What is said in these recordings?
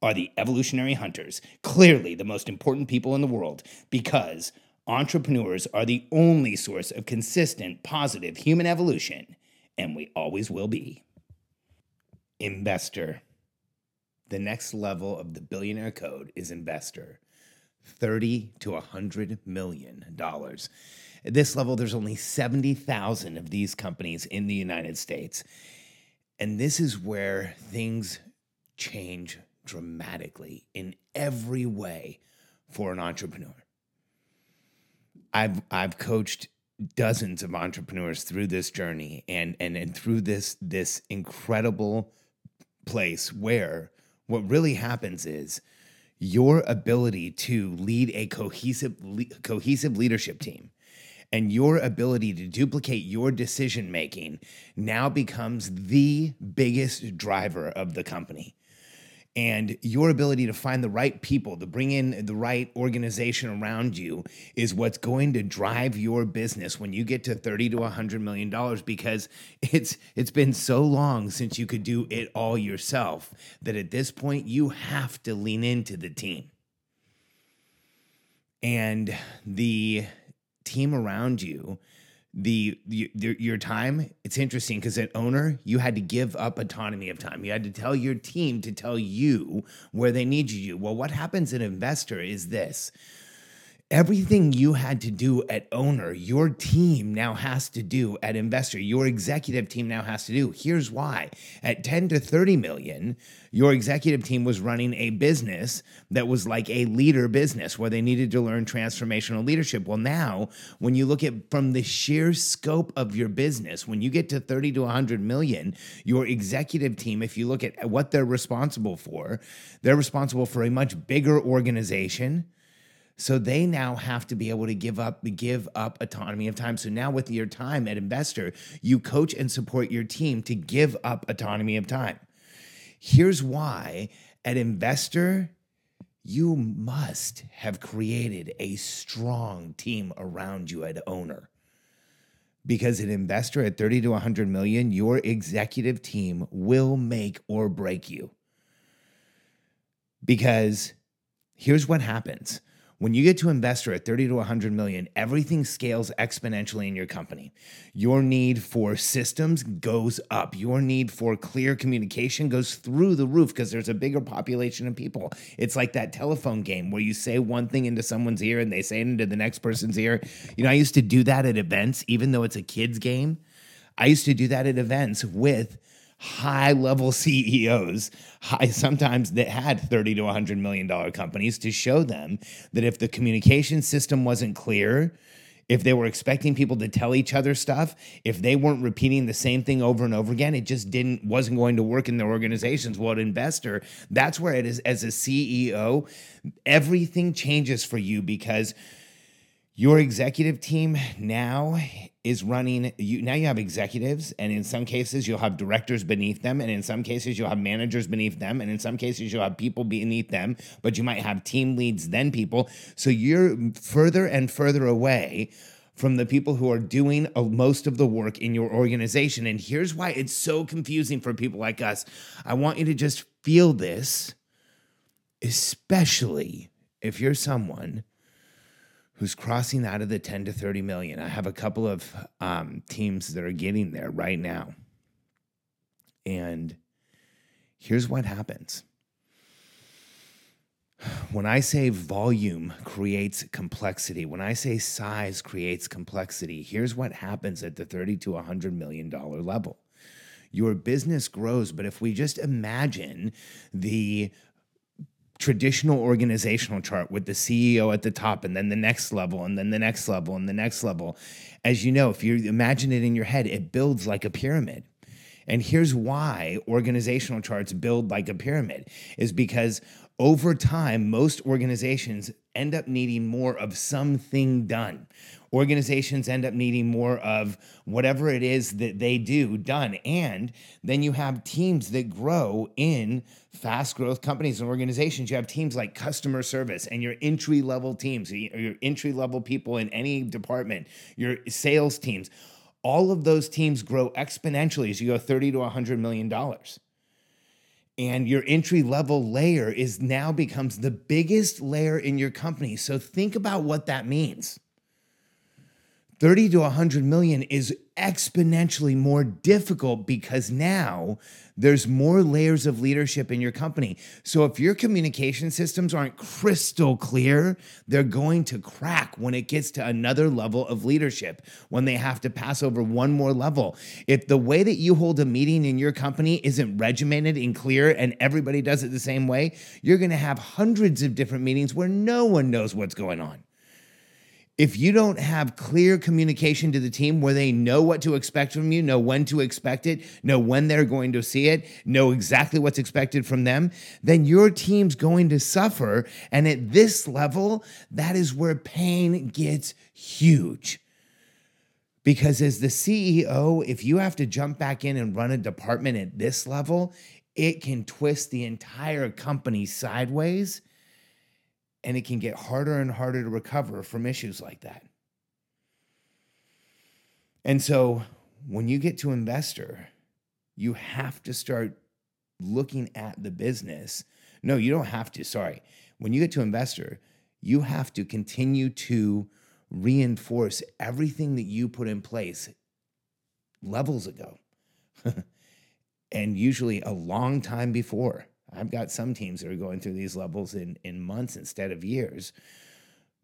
are the evolutionary hunters, clearly the most important people in the world, because entrepreneurs are the only source of consistent, positive human evolution, and we always will be. Investor. The next level of the billionaire code is investor. $30 to $100 million. At this level, there's only 70,000 of these companies in the United States, and this is where things change dramatically in every way for an entrepreneur. I've coached dozens of entrepreneurs through this journey and through this incredible place where what really happens is your ability to lead a cohesive leadership team and your ability to duplicate your decision-making now becomes the biggest driver of the company. And your ability to find the right people, to bring in the right organization around you is what's going to drive your business when you get to $30 to $100 million, because it's been so long since you could do it all yourself that at this point you have to lean into the team. And the team around you, your time, it's interesting because at owner, you had to give up autonomy of time. You had to tell your team to tell you where they need you. Well, what happens in investor is this. Everything you had to do at owner, your team now has to do at investor. Your executive team now has to do. Here's why. At 10 to 30 million, your executive team was running a business that was like a leader business where they needed to learn transformational leadership. Well, now, when you look at from the sheer scope of your business, when you get to 30 to 100 million, your executive team, if you look at what they're responsible for a much bigger organization. So they now have to be able to give up autonomy of time. So now with your time at investor, you coach and support your team to give up autonomy of time. Here's why. At investor, you must have created a strong team around you at owner. Because an investor at 30 to 100 million, your executive team will make or break you. Because here's what happens. When you get to investor at 30 to 100 million, everything scales exponentially in your company. Your need for systems goes up. Your need for clear communication goes through the roof because there's a bigger population of people. It's like that telephone game where you say one thing into someone's ear and they say it into the next person's ear. You know, I used to do that at events, even though it's a kid's game. I used to do that at events with high-level CEOs, sometimes that had $30 to $100 million companies, to show them that if the communication system wasn't clear, if they were expecting people to tell each other stuff, if they weren't repeating the same thing over and over again, it just wasn't going to work in their organizations. Well, at investor, that's where it is. As a CEO, everything changes for you because your executive team now is running, now you have executives, and in some cases you'll have directors beneath them, and in some cases you'll have managers beneath them, and in some cases you'll have people beneath them, but you might have team leads, then people. So you're further and further away from the people who are doing most of the work in your organization. And here's why it's so confusing for people like us. I want you to just feel this, especially if you're someone who's crossing out of the 10 to 30 million. I have a couple of teams that are getting there right now. And here's what happens. When I say volume creates complexity, when I say size creates complexity, here's what happens at the $30 to $100 million level. Your business grows, but if we just imagine the traditional organizational chart with the CEO at the top and then the next level and then the next level and the next level, as you know, if you imagine it in your head, it builds like a pyramid. And here's why organizational charts build like a pyramid is because over time, most organizations end up needing more of something done. Organizations end up needing more of whatever it is that they do done. And then you have teams that grow in fast growth companies and organizations. You have teams like customer service and your entry-level teams, your entry-level people in any department, your sales teams. All of those teams grow exponentially as you go $30 to $100 million. And your entry-level layer is now becomes the biggest layer in your company. So think about what that means. 30 to 100 million is exponentially more difficult because now there's more layers of leadership in your company. So if your communication systems aren't crystal clear, they're going to crack when it gets to another level of leadership, when they have to pass over one more level. If the way that you hold a meeting in your company isn't regimented and clear and everybody does it the same way, you're going to have hundreds of different meetings where no one knows what's going on. If you don't have clear communication to the team where they know what to expect from you, know when to expect it, know when they're going to see it, know exactly what's expected from them, then your team's going to suffer. And at this level, that is where pain gets huge. Because as the CEO, if you have to jump back in and run a department at this level, it can twist the entire company sideways. And it can get harder and harder to recover from issues like that. And so when you get to investor, you have to start looking at the business. No, you don't have to. Sorry. When you get to investor, you have to continue to reinforce everything that you put in place levels ago and usually a long time before. I've got some teams that are going through these levels in months instead of years.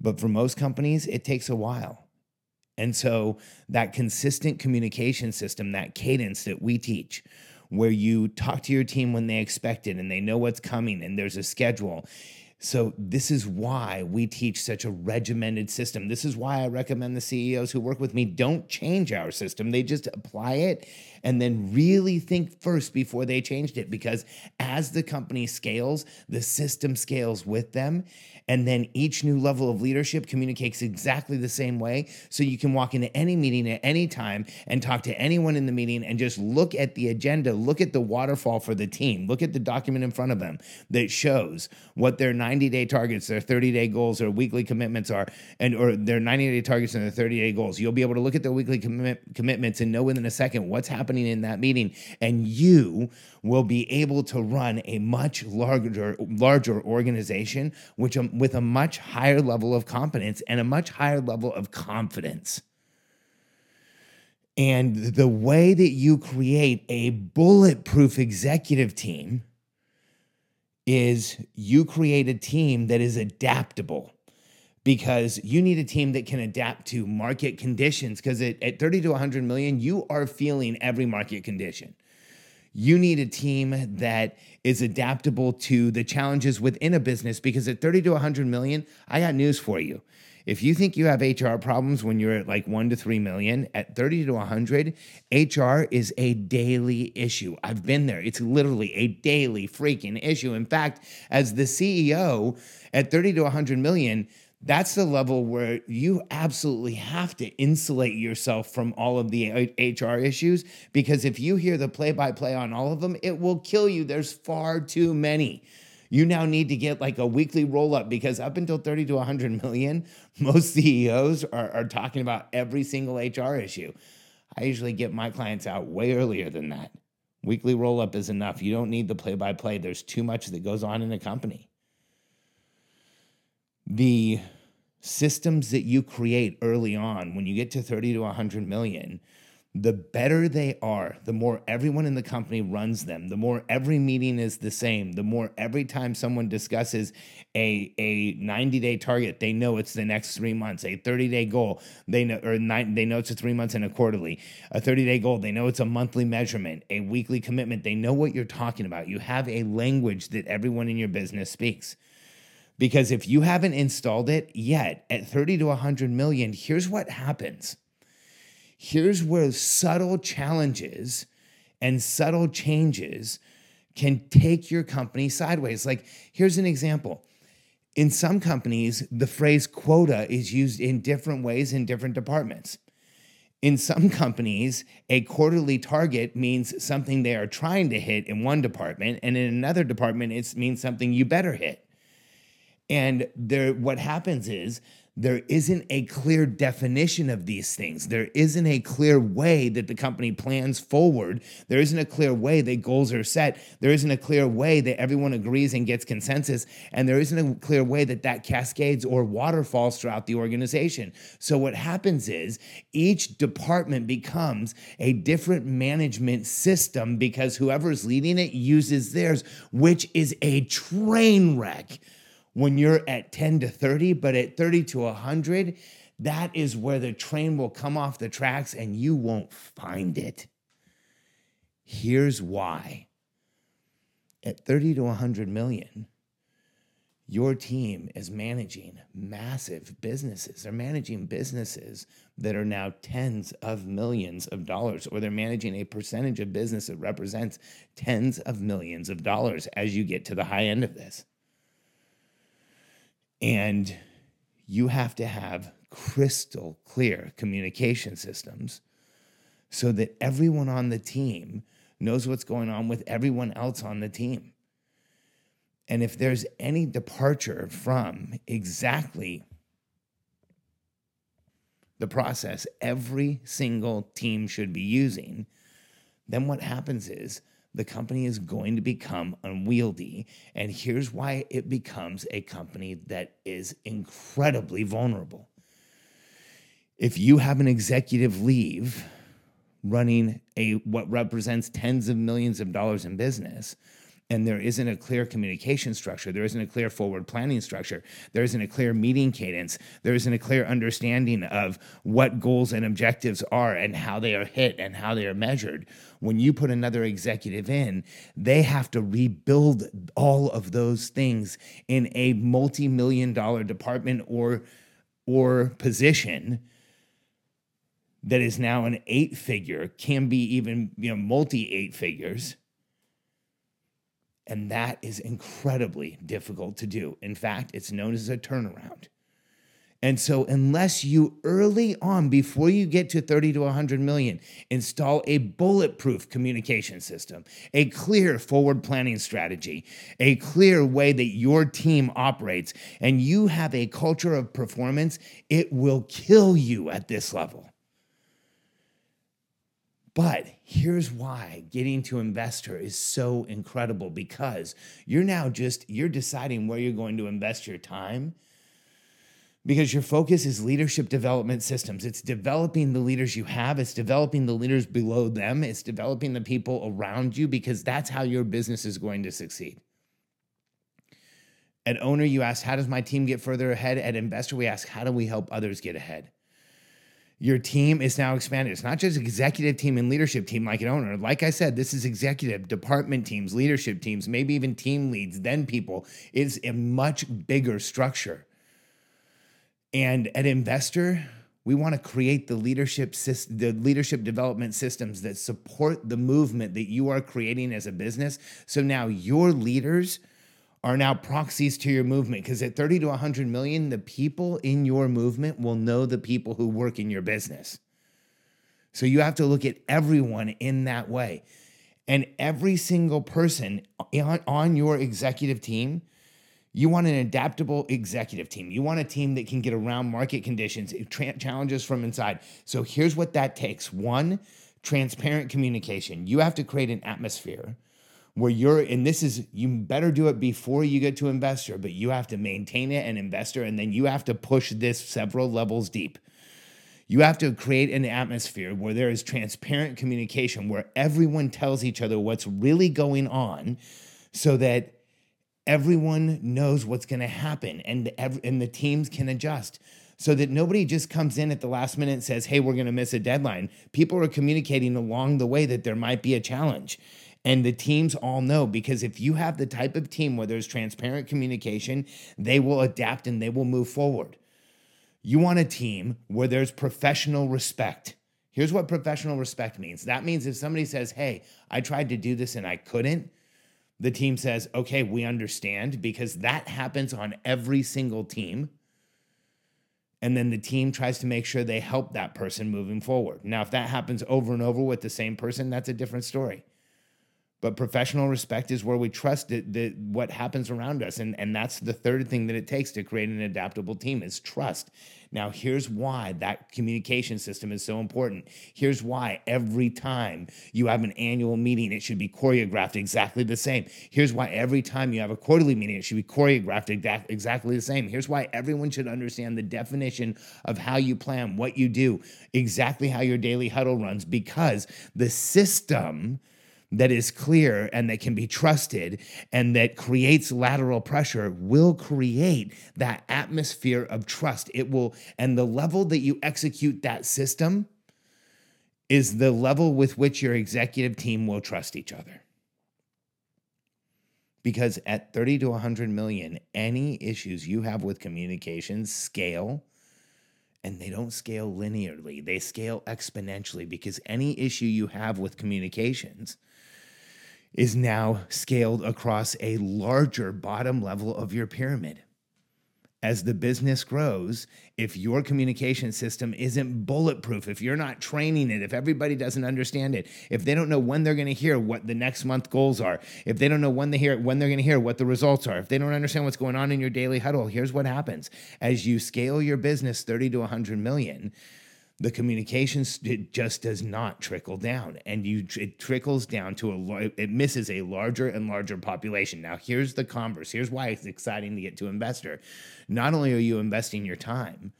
But for most companies, it takes a while. And so that consistent communication system, that cadence that we teach, where you talk to your team when they expect it and they know what's coming and there's a schedule. So this is why we teach such a regimented system. This is why I recommend the CEOs who work with me don't change our system. They just apply it and then really think first before they changed it, because as the company scales, the system scales with them. And then each new level of leadership communicates exactly the same way. So you can walk into any meeting at any time and talk to anyone in the meeting and just look at the agenda, look at the waterfall for the team, look at the document in front of them that shows what their 90-day targets, their 30-day goals, or weekly commitments are, and or their 90-day targets and their 30-day goals. You'll be able to look at their weekly commitments and know within a second what's happening in that meeting, and you will be able to run a much larger organization, which with a much higher level of competence and a much higher level of confidence. And the way that you create a bulletproof executive team is you create a team that is adaptable, because you need a team that can adapt to market conditions, because at 30 to 100 million, you are feeling every market condition. You need a team that is adaptable to the challenges within a business, because at 30 to 100 million, I got news for you. If you think you have HR problems when you're at like 1 to 3 million, at 30 to 100, HR is a daily issue. I've been there. It's literally a daily freaking issue. In fact, as the CEO at 30 to 100 million, that's the level where you absolutely have to insulate yourself from all of the HR issues, because if you hear the play-by-play on all of them, it will kill you. There's far too many. You now need to get like a weekly roll-up, because up until 30 to 100 million, most CEOs are talking about every single HR issue. I usually get my clients out way earlier than that. Weekly roll-up is enough. You don't need the play-by-play. There's too much that goes on in a company. The systems that you create early on, when you get to 30 to 100 million, the better they are, the more everyone in the company runs them, the more every meeting is the same, the more every time someone discusses a 90-day target, they know it's the next 3 months, a 30-day goal, they know, they know it's a 3 months and a quarterly, a 30-day goal, they know it's a monthly measurement, a weekly commitment, they know what you're talking about. You have a language that everyone in your business speaks. Because if you haven't installed it yet, at 30 to 100 million, here's what happens. Here's where subtle challenges and subtle changes can take your company sideways. Like, here's an example. In some companies, the phrase quota is used in different ways in different departments. In some companies, a quarterly target means something they are trying to hit in one department, and in another department, it means something you better hit. And what happens is, there isn't a clear definition of these things. There isn't a clear way that the company plans forward. There isn't a clear way that goals are set. There isn't a clear way that everyone agrees and gets consensus. And there isn't a clear way that that cascades or waterfalls throughout the organization. So what happens is each department becomes a different management system because whoever's leading it uses theirs, which is a train wreck. When you're at 10 to 30, but at 30 to 100, that is where the train will come off the tracks and you won't find it. Here's why. At 30 to 100 million, your team is managing massive businesses. They're managing businesses that are now tens of millions of dollars, or they're managing a percentage of business that represents tens of millions of dollars as you get to the high end of this. And you have to have crystal clear communication systems so that everyone on the team knows what's going on with everyone else on the team. And if there's any departure from exactly the process every single team should be using, then what happens is the company is going to become unwieldy. And here's why it becomes a company that is incredibly vulnerable. If you have an executive leave running what represents tens of millions of dollars in business, and there isn't a clear communication structure, there isn't a clear forward planning structure, there isn't a clear meeting cadence, there isn't a clear understanding of what goals and objectives are and how they are hit and how they are measured. When you put another executive in, they have to rebuild all of those things in a multi-million-dollar department or position that is now an eight-figure, can be even multi-eight figures. And that is incredibly difficult to do. In fact, it's known as a turnaround. And so unless you early on, before you get to 30 to 100 million, install a bulletproof communication system, a clear forward planning strategy, a clear way that your team operates, and you have a culture of performance, it will kill you at this level. But here's why getting to investor is so incredible, because you're deciding where you're going to invest your time, because your focus is leadership development systems. It's developing the leaders you have. It's developing the leaders below them. It's developing the people around you, because that's how your business is going to succeed. At Owner, you ask, how does my team get further ahead? At Investor, we ask, how do we help others get ahead? Your team is now expanded. It's not just executive team and leadership team like an owner. Like I said, this is executive, department teams, leadership teams, maybe even team leads, then people. It's a much bigger structure. And at Investor, we want to create the leadership development systems that support the movement that you are creating as a business. So now your leaders are now proxies to your movement, because at 30 to 100 million, the people in your movement will know the people who work in your business. So you have to look at everyone in that way. And every single person on your executive team, you want an adaptable executive team. You want a team that can get around market conditions, challenges from inside. So here's what that takes. 1, transparent communication. You have to create an atmosphere where you better do it before you get to investor, but you have to maintain it and investor, and then you have to push this several levels deep. You have to create an atmosphere where there is transparent communication, where everyone tells each other what's really going on so that everyone knows what's going to happen and the teams can adjust so that nobody just comes in at the last minute and says, hey, we're going to miss a deadline. People are communicating along the way that there might be a challenge. And the teams all know, because if you have the type of team where there's transparent communication, they will adapt and they will move forward. You want a team where there's professional respect. Here's what professional respect means. That means if somebody says, hey, I tried to do this and I couldn't, the team says, okay, we understand, because that happens on every single team. And then the team tries to make sure they help that person moving forward. Now, if that happens over and over with the same person, that's a different story. But professional respect is where we trust what happens around us. And that's the third thing that it takes to create an adaptable team is trust. Now, here's why that communication system is so important. Here's why every time you have an annual meeting, it should be choreographed exactly the same. Here's why every time you have a quarterly meeting, it should be choreographed exactly the same. Here's why everyone should understand the definition of how you plan, what you do, exactly how your daily huddle runs, because the system that is clear and that can be trusted and that creates lateral pressure will create that atmosphere of trust. It will, and the level that you execute that system is the level with which your executive team will trust each other. Because at 30 to 100 million, any issues you have with communications scale. And they don't scale linearly. They scale exponentially, because any issue you have with communications is now scaled across a larger bottom level of your pyramid. As the business grows, if your communication system isn't bulletproof, if you're not training it, if everybody doesn't understand it, if they don't know when they're going to hear what the next month goals are, if they don't know when they're going to hear what the results are, if they don't understand what's going on in your daily huddle, here's what happens. As you scale your business 30 to 100 million, the communications, it just does not trickle down, and it trickles down to it misses a larger and larger population. Now, here's the converse. Here's why it's exciting to get to investor. Not only are you investing your time,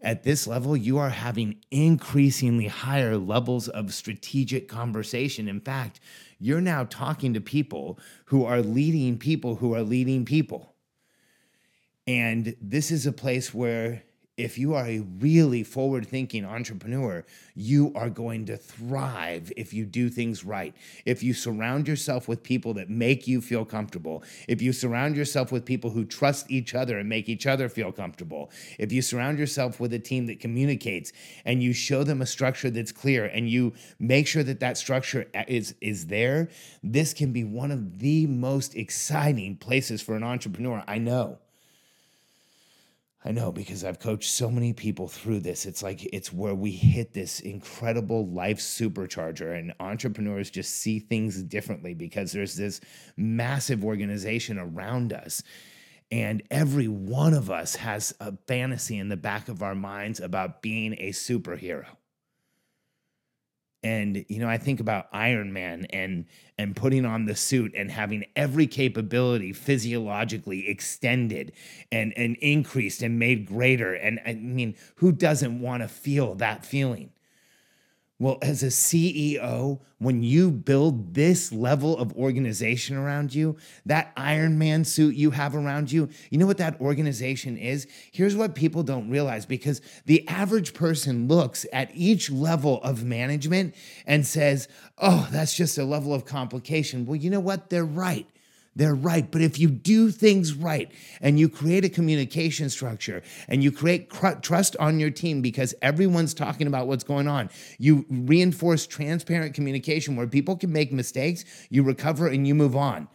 at this level, you are having increasingly higher levels of strategic conversation. In fact, you're now talking to people who are leading people who are leading people. And this is a place where if you are a really forward-thinking entrepreneur, you are going to thrive if you do things right. If you surround yourself with people that make you feel comfortable, if you surround yourself with people who trust each other and make each other feel comfortable, if you surround yourself with a team that communicates and you show them a structure that's clear and you make sure that that structure is there, this can be one of the most exciting places for an entrepreneur. I know, because I've coached so many people through this. It's where we hit this incredible life supercharger, and entrepreneurs just see things differently because there's this massive organization around us. And every one of us has a fantasy in the back of our minds about being a superhero. And, you know, I think about Iron Man and putting on the suit and having every capability physiologically extended and increased and made greater. And I mean, who doesn't want to feel that feeling? Well, as a CEO, when you build this level of organization around you, that Iron Man suit you have around you know what that organization is? Here's what people don't realize, because the average person looks at each level of management and says, oh, that's just a level of complication. Well, you know what? They're right. They're right. But if you do things right and you create a communication structure and you create trust on your team because everyone's talking about what's going on, you reinforce transparent communication where people can make mistakes, you recover and you move on.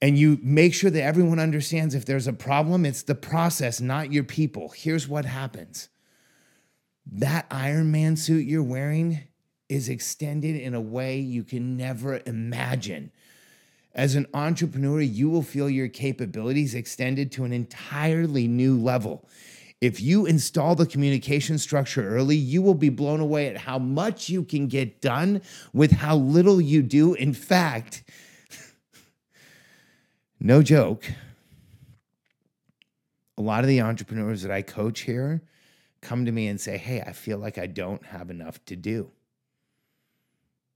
And you make sure that everyone understands if there's a problem, it's the process, not your people. Here's what happens. That Iron Man suit you're wearing is extended in a way you can never imagine. As an entrepreneur, you will feel your capabilities extended to an entirely new level. If you install the communication structure early, you will be blown away at how much you can get done with how little you do. In fact, no joke, a lot of the entrepreneurs that I coach here come to me and say, hey, I feel like I don't have enough to do.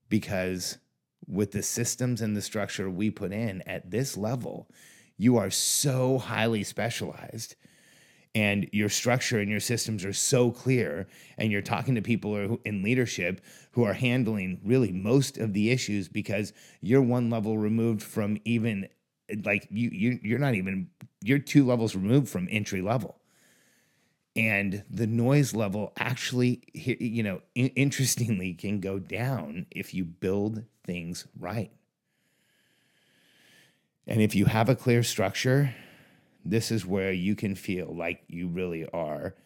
Because with the systems and the structure we put in at this level, you are so highly specialized and your structure and your systems are so clear, and you're talking to people in leadership who are handling really most of the issues because you're one level removed from even, like you're not even, you're two levels removed from entry level. And the noise level actually, you know, interestingly can go down if you build things right. And if you have a clear structure, this is where you can feel like you really are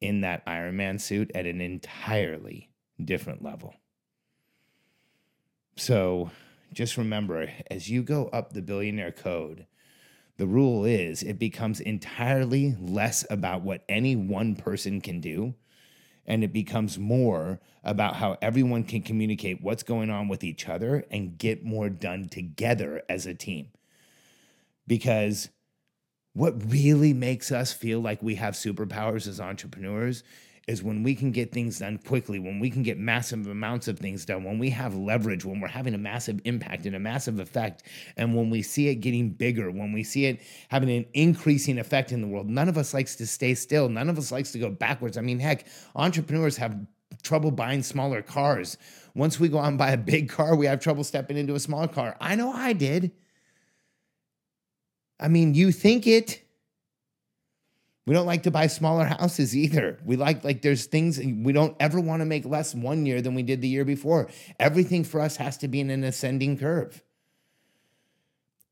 in that Iron Man suit at an entirely different level. So just remember, as you go up the billionaire code, the rule is it becomes entirely less about what any one person can do, and it becomes more about how everyone can communicate what's going on with each other and get more done together as a team. Because what really makes us feel like we have superpowers as entrepreneurs is when we can get things done quickly, when we can get massive amounts of things done, when we have leverage, when we're having a massive impact and a massive effect, and when we see it getting bigger, when we see it having an increasing effect in the world. None of us likes to stay still. None of us likes to go backwards. I mean, heck, entrepreneurs have trouble buying smaller cars. Once we go out and buy a big car, we have trouble stepping into a smaller car. I know I did. I mean, you think it. We don't like to buy smaller houses either. We like there's things, we don't ever want to make less one year than we did the year before. Everything for us has to be in an ascending curve.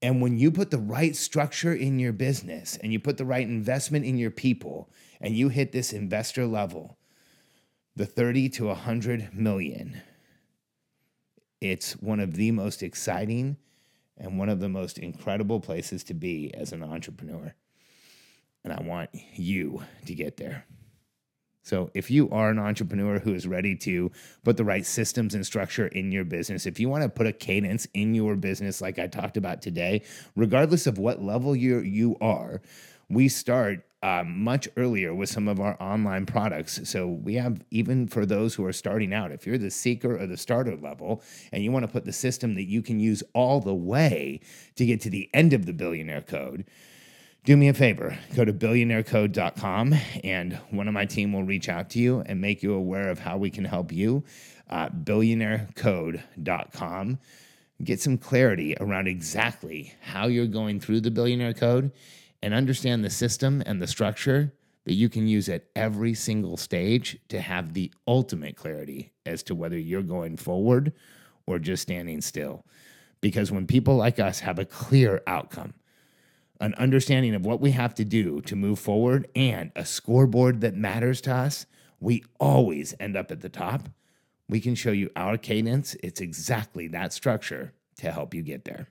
And when you put the right structure in your business and you put the right investment in your people and you hit this investor level, the 30 to 100 million, it's one of the most exciting and one of the most incredible places to be as an entrepreneur. And I want you to get there. So if you are an entrepreneur who is ready to put the right systems and structure in your business, if you want to put a cadence in your business like I talked about today, regardless of what level you are, we start much earlier with some of our online products. So we have, even for those who are starting out, if you're the seeker or the starter level and you want to put the system that you can use all the way to get to the end of the billionaire code, do me a favor, go to billionairecode.com and one of my team will reach out to you and make you aware of how we can help you. Billionairecode.com. Get some clarity around exactly how you're going through the billionaire code and understand the system and the structure that you can use at every single stage to have the ultimate clarity as to whether you're going forward or just standing still. Because when people like us have a clear outcome, an understanding of what we have to do to move forward, and a scoreboard that matters to us, we always end up at the top. We can show you our cadence. It's exactly that structure to help you get there.